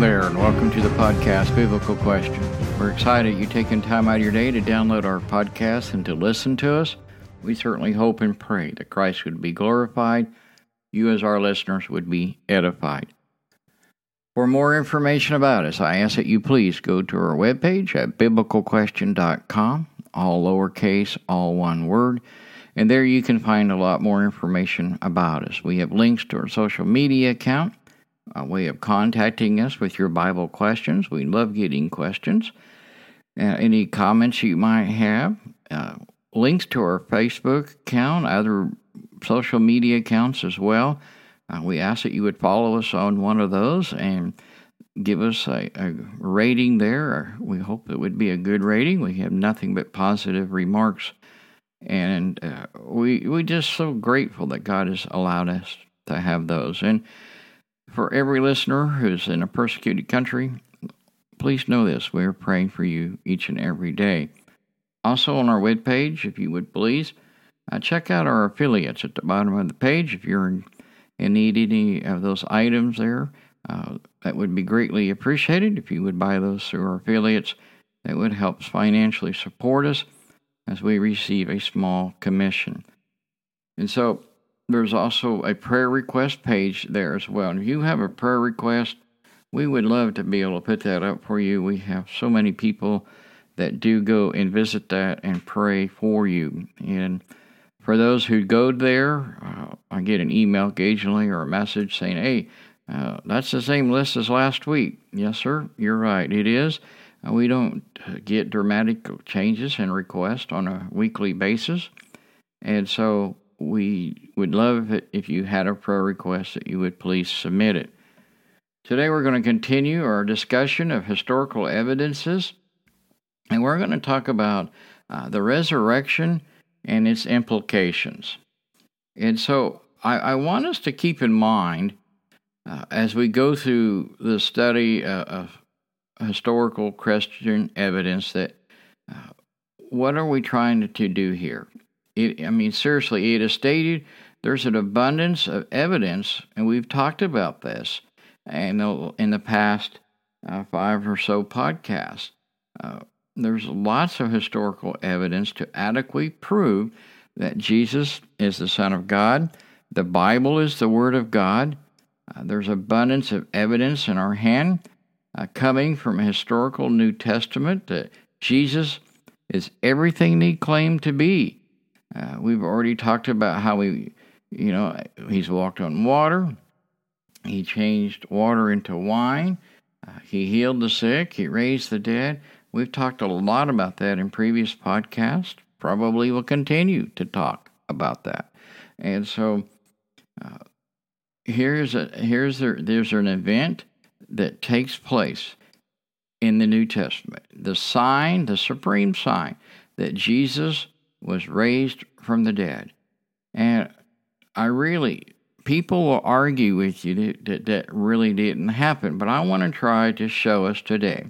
Hello there, and welcome to the podcast, Biblical Question. We're excited you've taken time out of your day to download our podcast and to listen to us. We certainly hope and pray that Christ would be glorified, you as our listeners would be edified. For more information about us, I ask that you please go to our webpage at biblicalquestion.com, all lowercase, all one word, and there you can find a lot more information about us. We have links to our social media account, a way of contacting us with your Bible questions. We love getting questions. Any comments you might have. Links to our Facebook account, other social media accounts as well. We ask that you would follow us on one of those and give us a rating there. We hope it would be a good rating. We have nothing but positive remarks. And we're just so grateful that God has allowed us to have those. And for every listener who's in a persecuted country, please know this. We're praying for you each and every day. Also on our webpage, if you would please, check out our affiliates at the bottom of the page. If you're in need of any of those items there, that would be greatly appreciated. If you would buy those through our affiliates, that would help financially support us as we receive a small commission. And so, there's also a prayer request page there as well. And if you have a prayer request, we would love to be able to put that up for you. We have so many people that do go and visit that and pray for you. And for those who go there, I get an email occasionally or a message saying, hey, that's the same list as last week. Yes, sir, you're right, it is. We don't get dramatic changes in requests on a weekly basis. And so we would love it if you had a prayer request that you would please submit it. Today we're going to continue our discussion of historical evidences, and we're going to talk about the resurrection and its implications. And so I want us to keep in mind as we go through the study of historical Christian evidence that what are we trying to do here? Seriously, it is stated there's an abundance of evidence, and we've talked about this in the past five or so podcasts. There's lots of historical evidence to adequately prove that Jesus is the Son of God. The Bible is the Word of God. There's abundance of evidence in our hand coming from historical New Testament that Jesus is everything he claimed to be. We've already talked about how he's walked on water. He changed water into wine. He healed the sick. He raised the dead. We've talked a lot about that in previous podcasts. Probably will continue to talk about that. And so there's an event that takes place in the New Testament. The sign, the supreme sign that Jesus was raised from the dead. And people will argue with you that that really didn't happen, but I want to try to show us today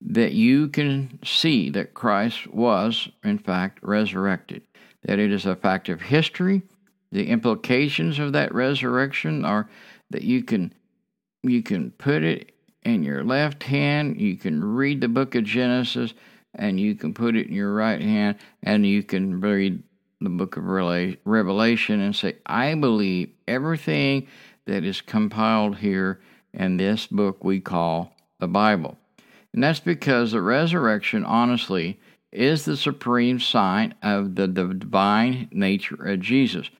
that you can see that Christ was, in fact, resurrected, that it is a fact of history. The implications of that resurrection are that you can put it in your left hand, you can read the book of Genesis, and you can put it in your right hand, and you can read the book of Revelation and say, I believe everything that is compiled here in this book we call the Bible. And that's because the resurrection, honestly, is the supreme sign of the divine nature of Jesus,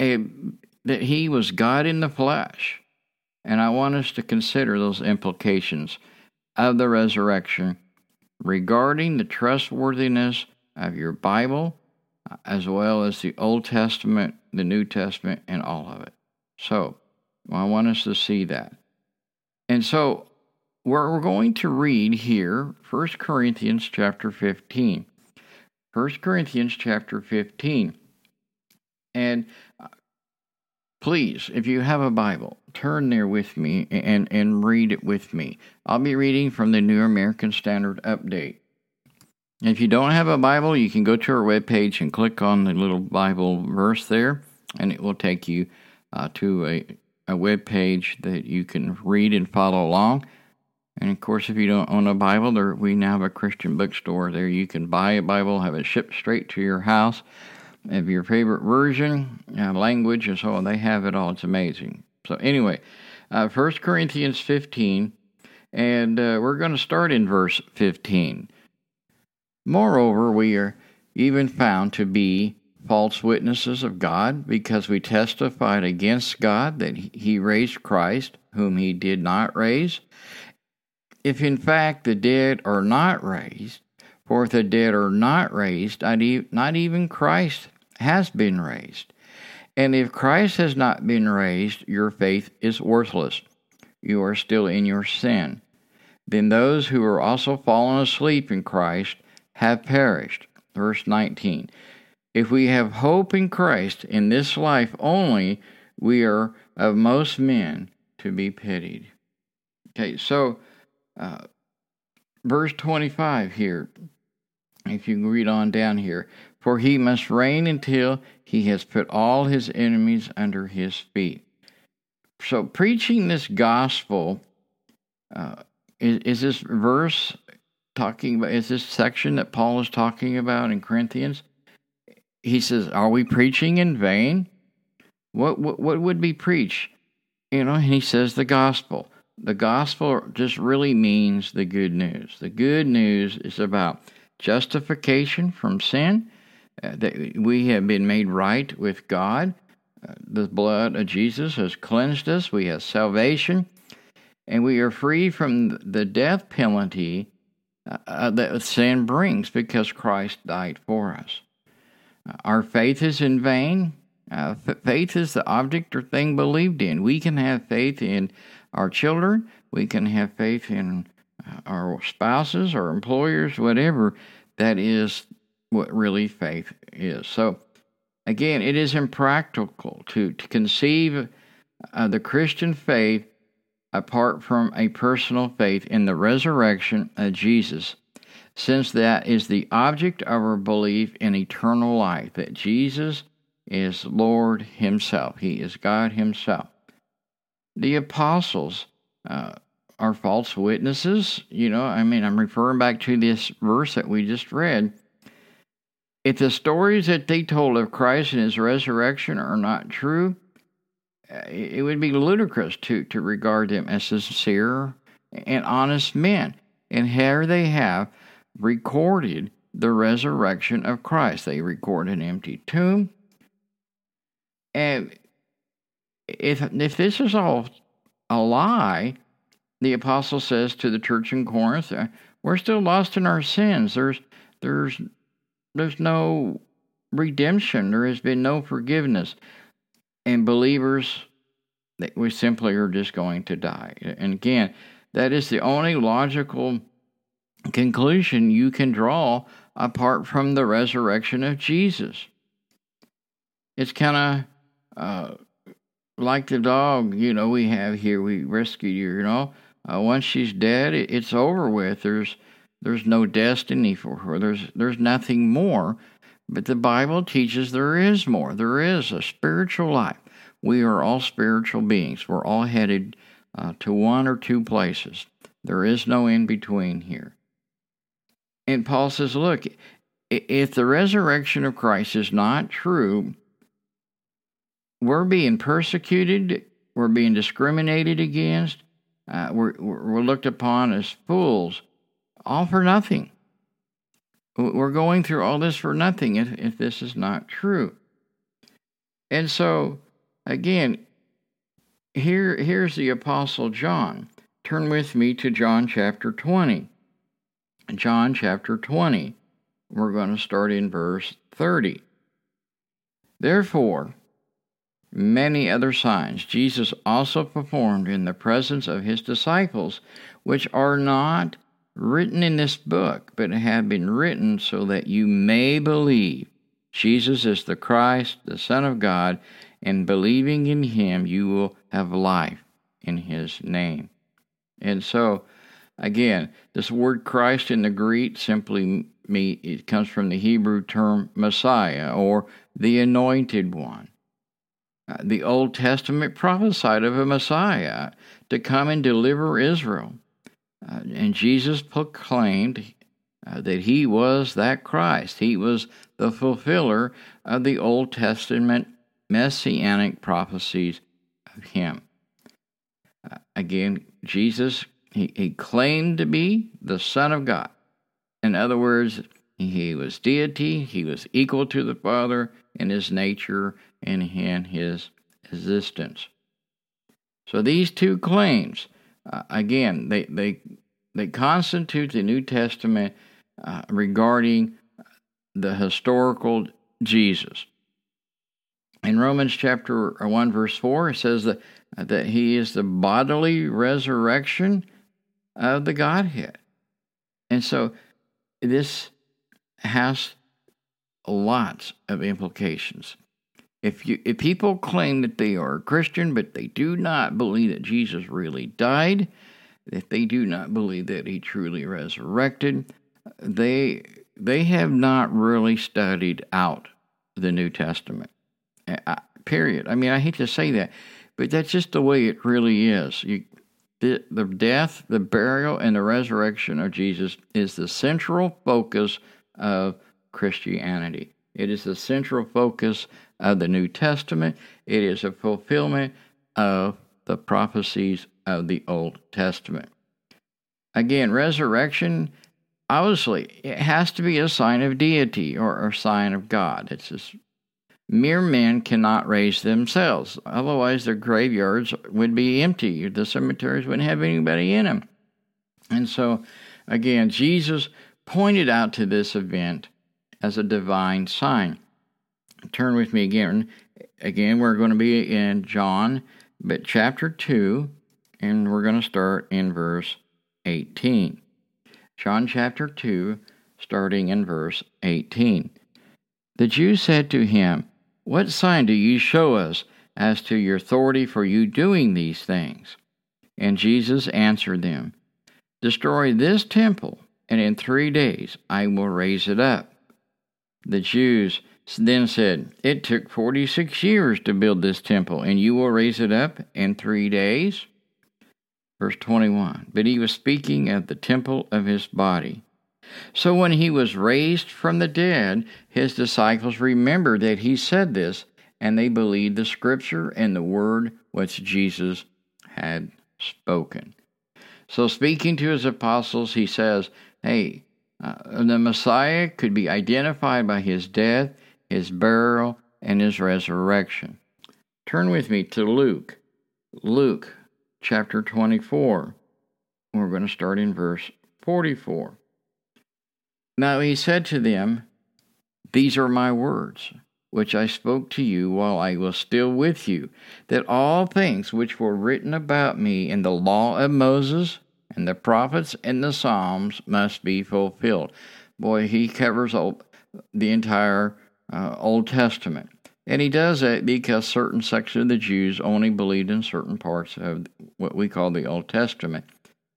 that he was God in the flesh. And I want us to consider those implications of the resurrection regarding the trustworthiness of your Bible, as well as the Old Testament, the New Testament, and all of it. So, I want us to see that. And so, we're going to read here 1 Corinthians chapter 15. 1 Corinthians chapter 15. And please, if you have a Bible, turn there with me and read it with me. I'll be reading from the New American Standard Update. If you don't have a Bible, you can go to our webpage and click on the little Bible verse there, and it will take you to a a web page that you can read and follow along. And of course, if you don't own a Bible, there, we now have a Christian bookstore. There you can buy a Bible, have it shipped straight to your house, have your favorite version, language, and so on. They have it all. It's amazing. So anyway, 1 Corinthians 15, and we're going to start in verse 15. Moreover, we are even found to be false witnesses of God, because we testified against God that he raised Christ, whom he did not raise, if in fact the dead are not raised. For if the dead are not raised, not even Christ has been raised. And if Christ has not been raised, your faith is worthless. You are still in your sin. Then those who are also fallen asleep in Christ have perished. Verse 19. If we have hope in Christ in this life only, we are of most men to be pitied. Okay, so verse 25 here, if you read on down here. For he must reign until he has put all his enemies under his feet. So preaching this gospel, is this verse talking about, is this section that Paul is talking about in Corinthians? He says, are we preaching in vain? What would be preached? You know, and he says the gospel. The gospel just really means the good news. The good news is about justification from sin, that we have been made right with God. The blood of Jesus has cleansed us. We have salvation, and we are free from the death penalty that sin brings because Christ died for us. Our faith is in vain. Faith is the object or thing believed in. We can have faith in our children. We can have faith in our spouses, our employers, whatever. That is what really faith is. So, again, it is impractical to conceive the Christian faith apart from a personal faith in the resurrection of Jesus, since that is the object of our belief in eternal life, that Jesus is Lord himself. He is God himself. The apostles are false witnesses. You know, I mean, I'm referring back to this verse that we just read. If the stories that they told of Christ and his resurrection are not true, it would be ludicrous to regard them as sincere and honest men. And here they have recorded the resurrection of Christ. They record an empty tomb. And if this is all a lie, the apostle says to the church in Corinth, we're still lost in our sins. There's no redemption. There has been no forgiveness. And believers, we simply are just going to die. And again, that is the only logical conclusion you can draw apart from the resurrection of Jesus. It's kind of like the dog, you know, we have here. We rescued her, you know. Once she's dead, it's over with. There's no destiny for her. There's nothing more. But the Bible teaches there is more. There is a spiritual life. We are all spiritual beings. We're all headed to one or two places. There is no in between here. And Paul says, look, if the resurrection of Christ is not true, we're being persecuted, we're being discriminated against, we're looked upon as fools, all for nothing. We're going through all this for nothing if this is not true. And so, again, here's the Apostle John. Turn with me to John chapter 20. John chapter 20. We're going to start in verse 30. Therefore, many other signs Jesus also performed in the presence of his disciples, which are not written in this book, but have been written so that you may believe Jesus is the Christ, the Son of God, and believing in him, you will have life in his name. And so, again, this word Christ in the Greek simply it comes from the Hebrew term Messiah, or the anointed one. The Old Testament prophesied of a Messiah to come and deliver Israel. And Jesus proclaimed that he was that Christ. He was the fulfiller of the Old Testament messianic prophecies of him. Again, Jesus, he claimed to be the Son of God. In other words, he was deity, he was equal to the Father in his nature and in his existence. So these two claims, again, they constitute the New Testament regarding the historical Jesus. In Romans chapter 1, verse 4, it says that he is the bodily resurrection of the Godhead. And so this has lots of implications. If people claim that they are a Christian, but they do not believe that Jesus really died, if they do not believe that he truly resurrected, they have not really studied out the New Testament. Period. I mean, I hate to say that, but that's just the way it really is. The death, the burial, and the resurrection of Jesus is the central focus of Christianity. It is the central focus of the New Testament. It is a fulfillment of the prophecies of the Old Testament. Again, resurrection, obviously, it has to be a sign of deity or a sign of God. It's just mere men cannot raise themselves. Otherwise, their graveyards would be empty. The cemeteries wouldn't have anybody in them. And so, again, Jesus pointed out to this event as a divine sign. Turn with me again. Again, we're going to be in John, but chapter 2, and we're going to start in verse 18. John chapter 2, starting in verse 18. The Jews said to him, "What sign do you show us as to your authority for you doing these things?" And Jesus answered them, "Destroy this temple, and in 3 days I will raise it up." The Jews then said, "It took 46 years to build this temple, and you will raise it up in 3 days?" Verse 21, but he was speaking of the temple of his body. So when he was raised from the dead, his disciples remembered that he said this, and they believed the scripture and the word which Jesus had spoken. So speaking to his apostles, he says, hey, the Messiah could be identified by his death, his burial, and his resurrection. Turn with me to Luke. Luke chapter 24. We're going to start in verse 44. Now he said to them, "These are my words, which I spoke to you while I was still with you, that all things which were written about me in the law of Moses, and the prophets and the Psalms must be fulfilled." Boy, he covers the entire Old Testament. And he does that because certain sections of the Jews only believed in certain parts of what we call the Old Testament.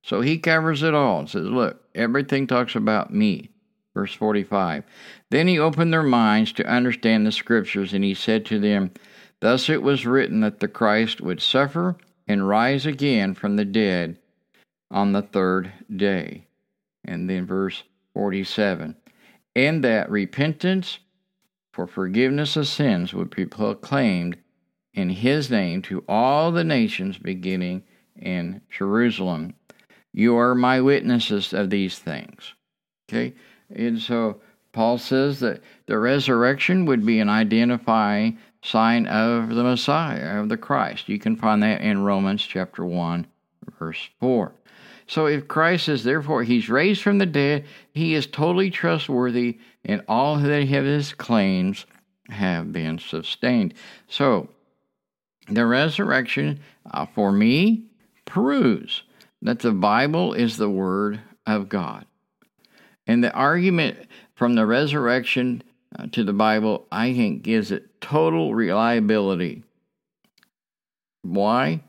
So he covers it all and says, look, everything talks about me. Verse 45. Then he opened their minds to understand the scriptures, and he said to them, "Thus it was written that the Christ would suffer and rise again from the dead on the 3rd day. And then verse 47. And that repentance for forgiveness of sins would be proclaimed in his name to all the nations beginning in Jerusalem. You are my witnesses of these things." Okay? And so Paul says that the resurrection would be an identifying sign of the Messiah, of the Christ. You can find that in Romans chapter 1, verse 4. So if Christ is, therefore, he's raised from the dead, he is totally trustworthy, and all that his claims have been sustained. So the resurrection, for me, proves that the Bible is the Word of God. And the argument from the resurrection to the Bible, I think, gives it total reliability. Why?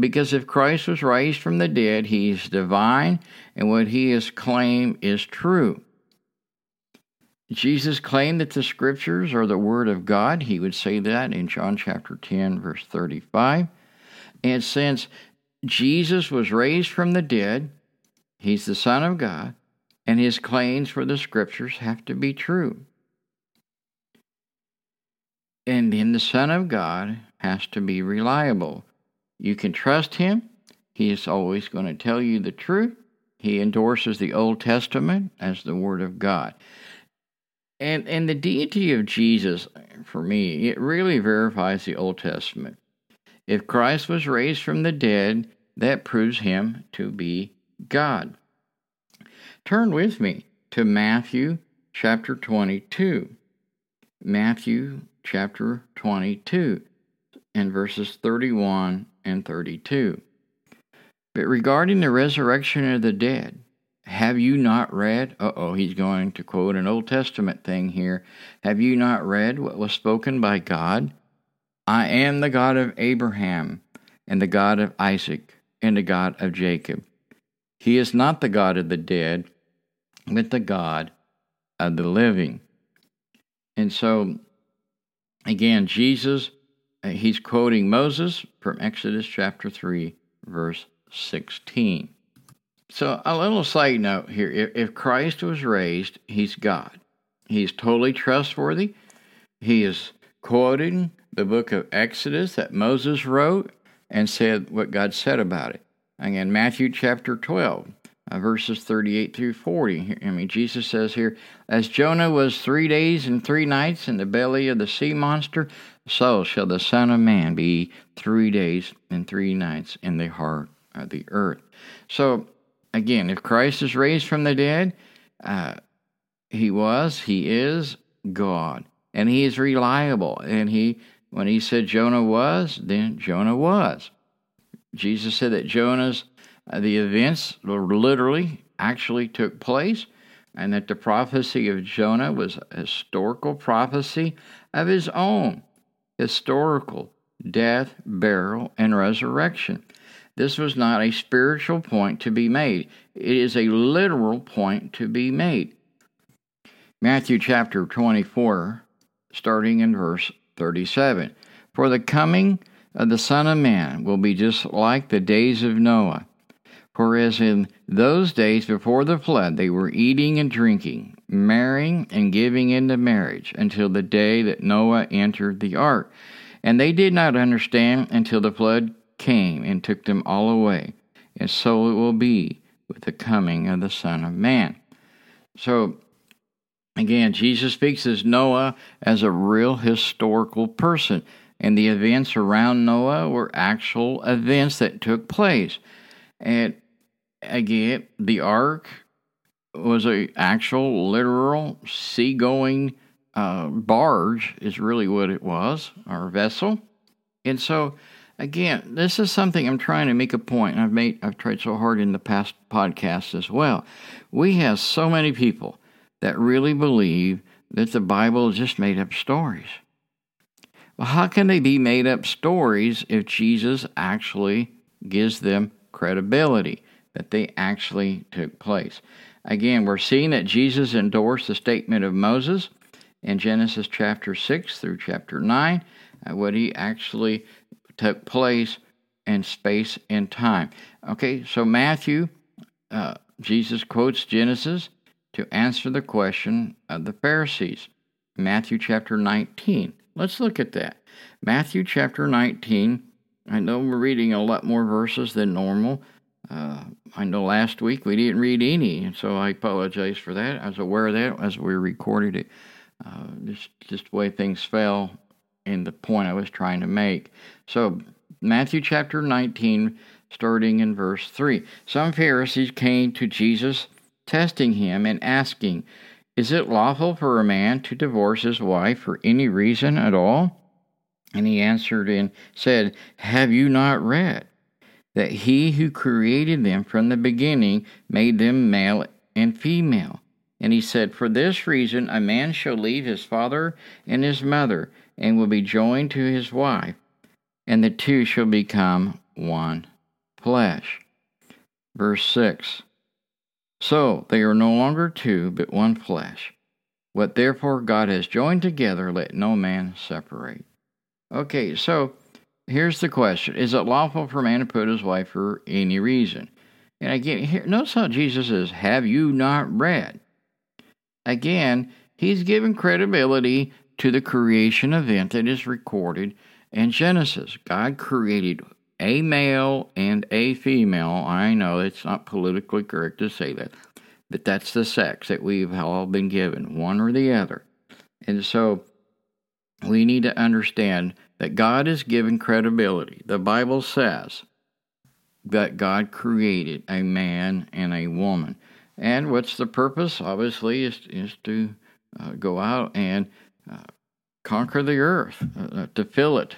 Because if Christ was raised from the dead, he is divine, and what he has claimed is true. Jesus claimed that the Scriptures are the Word of God. He would say that in John chapter 10, verse 35. And since Jesus was raised from the dead, he's the Son of God, and his claims for the Scriptures have to be true. And then the Son of God has to be reliable. You can trust him. He is always going to tell you the truth. He endorses the Old Testament as the Word of God. And the deity of Jesus, for me, it really verifies the Old Testament. If Christ was raised from the dead, that proves him to be God. Turn with me to Matthew chapter 22. Matthew chapter 22 and verses 31 and 32. But regarding the resurrection of the dead, have you not read, he's going to quote an Old Testament thing here. Have you not read what was spoken by God? I am the God of Abraham, and the God of Isaac, and the God of Jacob. He is not the God of the dead, but the God of the living. And so, again, Jesus, he's quoting Moses from Exodus chapter 3, verse 16. So a little side note here. If Christ was raised, he's God. He's totally trustworthy. He is quoting the book of Exodus that Moses wrote and said what God said about it. Again, Matthew chapter 12, verses 38 through 40. Jesus says here, as Jonah was 3 days and 3 nights in the belly of the sea monster, so shall the Son of Man be 3 days and 3 nights in the heart of the earth. So, again, if Christ is raised from the dead, he is God, and he is reliable. And when he said Jonah was, then Jonah was. Jesus said that the events literally actually took place, and that the prophecy of Jonah was a historical prophecy of his own historical death, burial, and resurrection. This was not a spiritual point to be made. It is a literal point to be made. Matthew chapter 24, starting in verse 37. For the coming of the Son of Man will be just like the days of Noah. For as in those days before the flood, they were eating and drinking, marrying and giving into marriage, until the day that Noah entered the ark. And they did not understand until the flood came and took them all away, and so it will be with the coming of the Son of Man. So, again, Jesus speaks as Noah as a real historical person, and the events around Noah were actual events that took place. And, again, the ark was an actual, literal, seagoing barge is really what it was, or vessel. And so, again, this is something I'm trying to make a point, and I've tried so hard in the past podcasts as well. We have so many people that really believe that the Bible is just made up stories. Well, how can they be made up stories if Jesus actually gives them credibility, that they actually took place? Again, we're seeing that Jesus endorsed the statement of Moses in Genesis chapter 6 through chapter 9, what he actually took place in space and time. Okay, so Matthew, Jesus quotes Genesis to answer the question of the Pharisees. Matthew chapter 19. Let's look at that. Matthew chapter 19. I know we're reading a lot more verses than normal. I know last week we didn't read any, and so I apologize for that. I was aware of that as we recorded it. Just the way things fell in the point I was trying to make. So, Matthew chapter 19, starting in verse 3. Some Pharisees came to Jesus, testing him and asking, is it lawful for a man to divorce his wife for any reason at all? And he answered and said, have you not read that he who created them from the beginning made them male and female? And he said, for this reason a man shall leave his father and his mother, and will be joined to his wife, and the two shall become one flesh. Verse 6. So they are no longer two, but one flesh. What therefore God has joined together, let no man separate. Okay, so here's the question. Is it lawful for a man to put his wife for any reason? And again, here, notice how Jesus says, have you not read? Again, he's given credibility to the creation event that is recorded in Genesis. God created a male and a female. I know it's not politically correct to say that, but that's the sex that we've all been given, one or the other. And so we need to understand that God is given credibility. The Bible says that God created a man and a woman. And what's the purpose? Obviously, is to go out and conquer the earth, to fill it,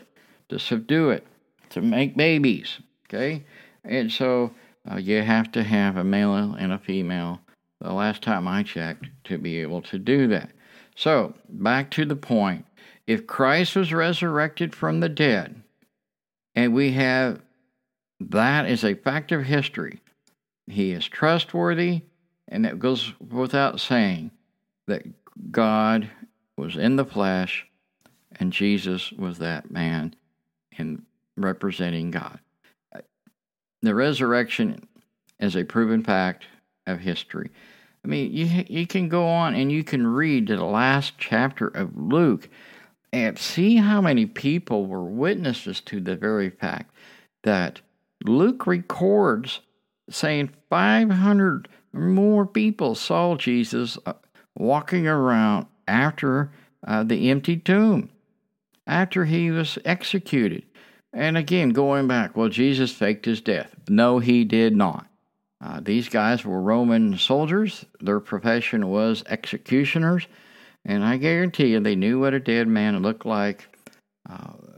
to subdue it, to make babies, okay? And so you have to have a male and a female, the last time I checked, to be able to do that. So, back to the point. If Christ was resurrected from the dead, and we have that as a fact of history, he is trustworthy, and it goes without saying that God was in the flesh, and Jesus was that man in representing God. The resurrection is a proven fact of history. I mean, you can go on and you can read the last chapter of Luke and see how many people were witnesses to the very fact that Luke records saying 500 more people saw Jesus walking around after the empty tomb, after he was executed. And again, going back, well, Jesus faked his death. No, he did not. These guys were Roman soldiers. Their profession was executioners. And I guarantee you they knew what a dead man looked like.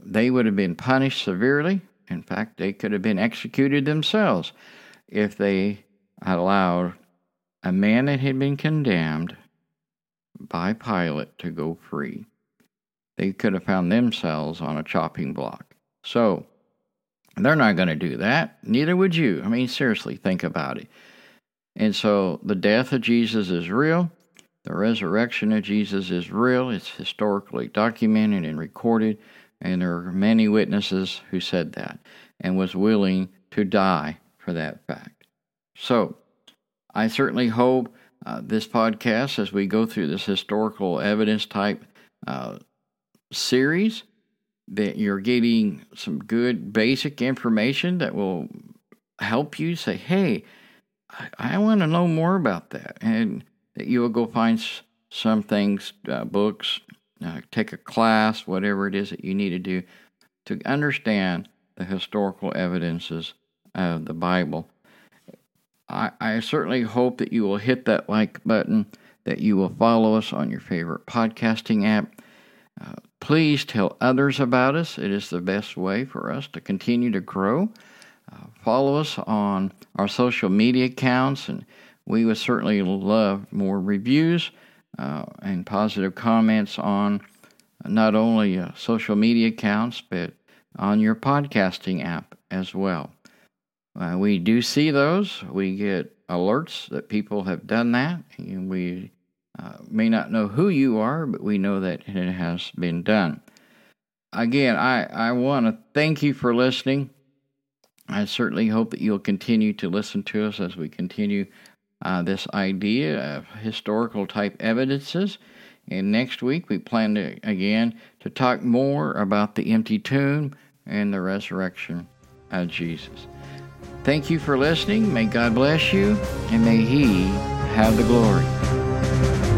They would have been punished severely. In fact, they could have been executed themselves if they allowed a man that had been condemned by Pilate to go free. They could have found themselves on a chopping block. So, they're not going to do that. Neither would you. I mean, seriously, think about it. And so, the death of Jesus is real. The resurrection of Jesus is real. It's historically documented and recorded. And there are many witnesses who said that and was willing to die for that fact. So, I certainly hope this podcast, as we go through this historical evidence type series, that you're getting some good basic information that will help you say, hey, I want to know more about that. And that you will go find some things, books, take a class, whatever it is that you need to do to understand the historical evidences of the Bible. I certainly hope that you will hit that like button, that you will follow us on your favorite podcasting app. Please tell others about us. It is the best way for us to continue to grow. Follow us on our social media accounts, and we would certainly love more reviews and positive comments on not only social media accounts, but on your podcasting app as well. We do see those. We get alerts that people have done that, and we may not know who you are, but we know that it has been done. Again, I want to thank you for listening. I certainly hope that you'll continue to listen to us as we continue this idea of historical type evidences. And next week, we plan to, again, to talk more about the empty tomb and the resurrection of Jesus. Thank you for listening. May God bless you, and may He have the glory.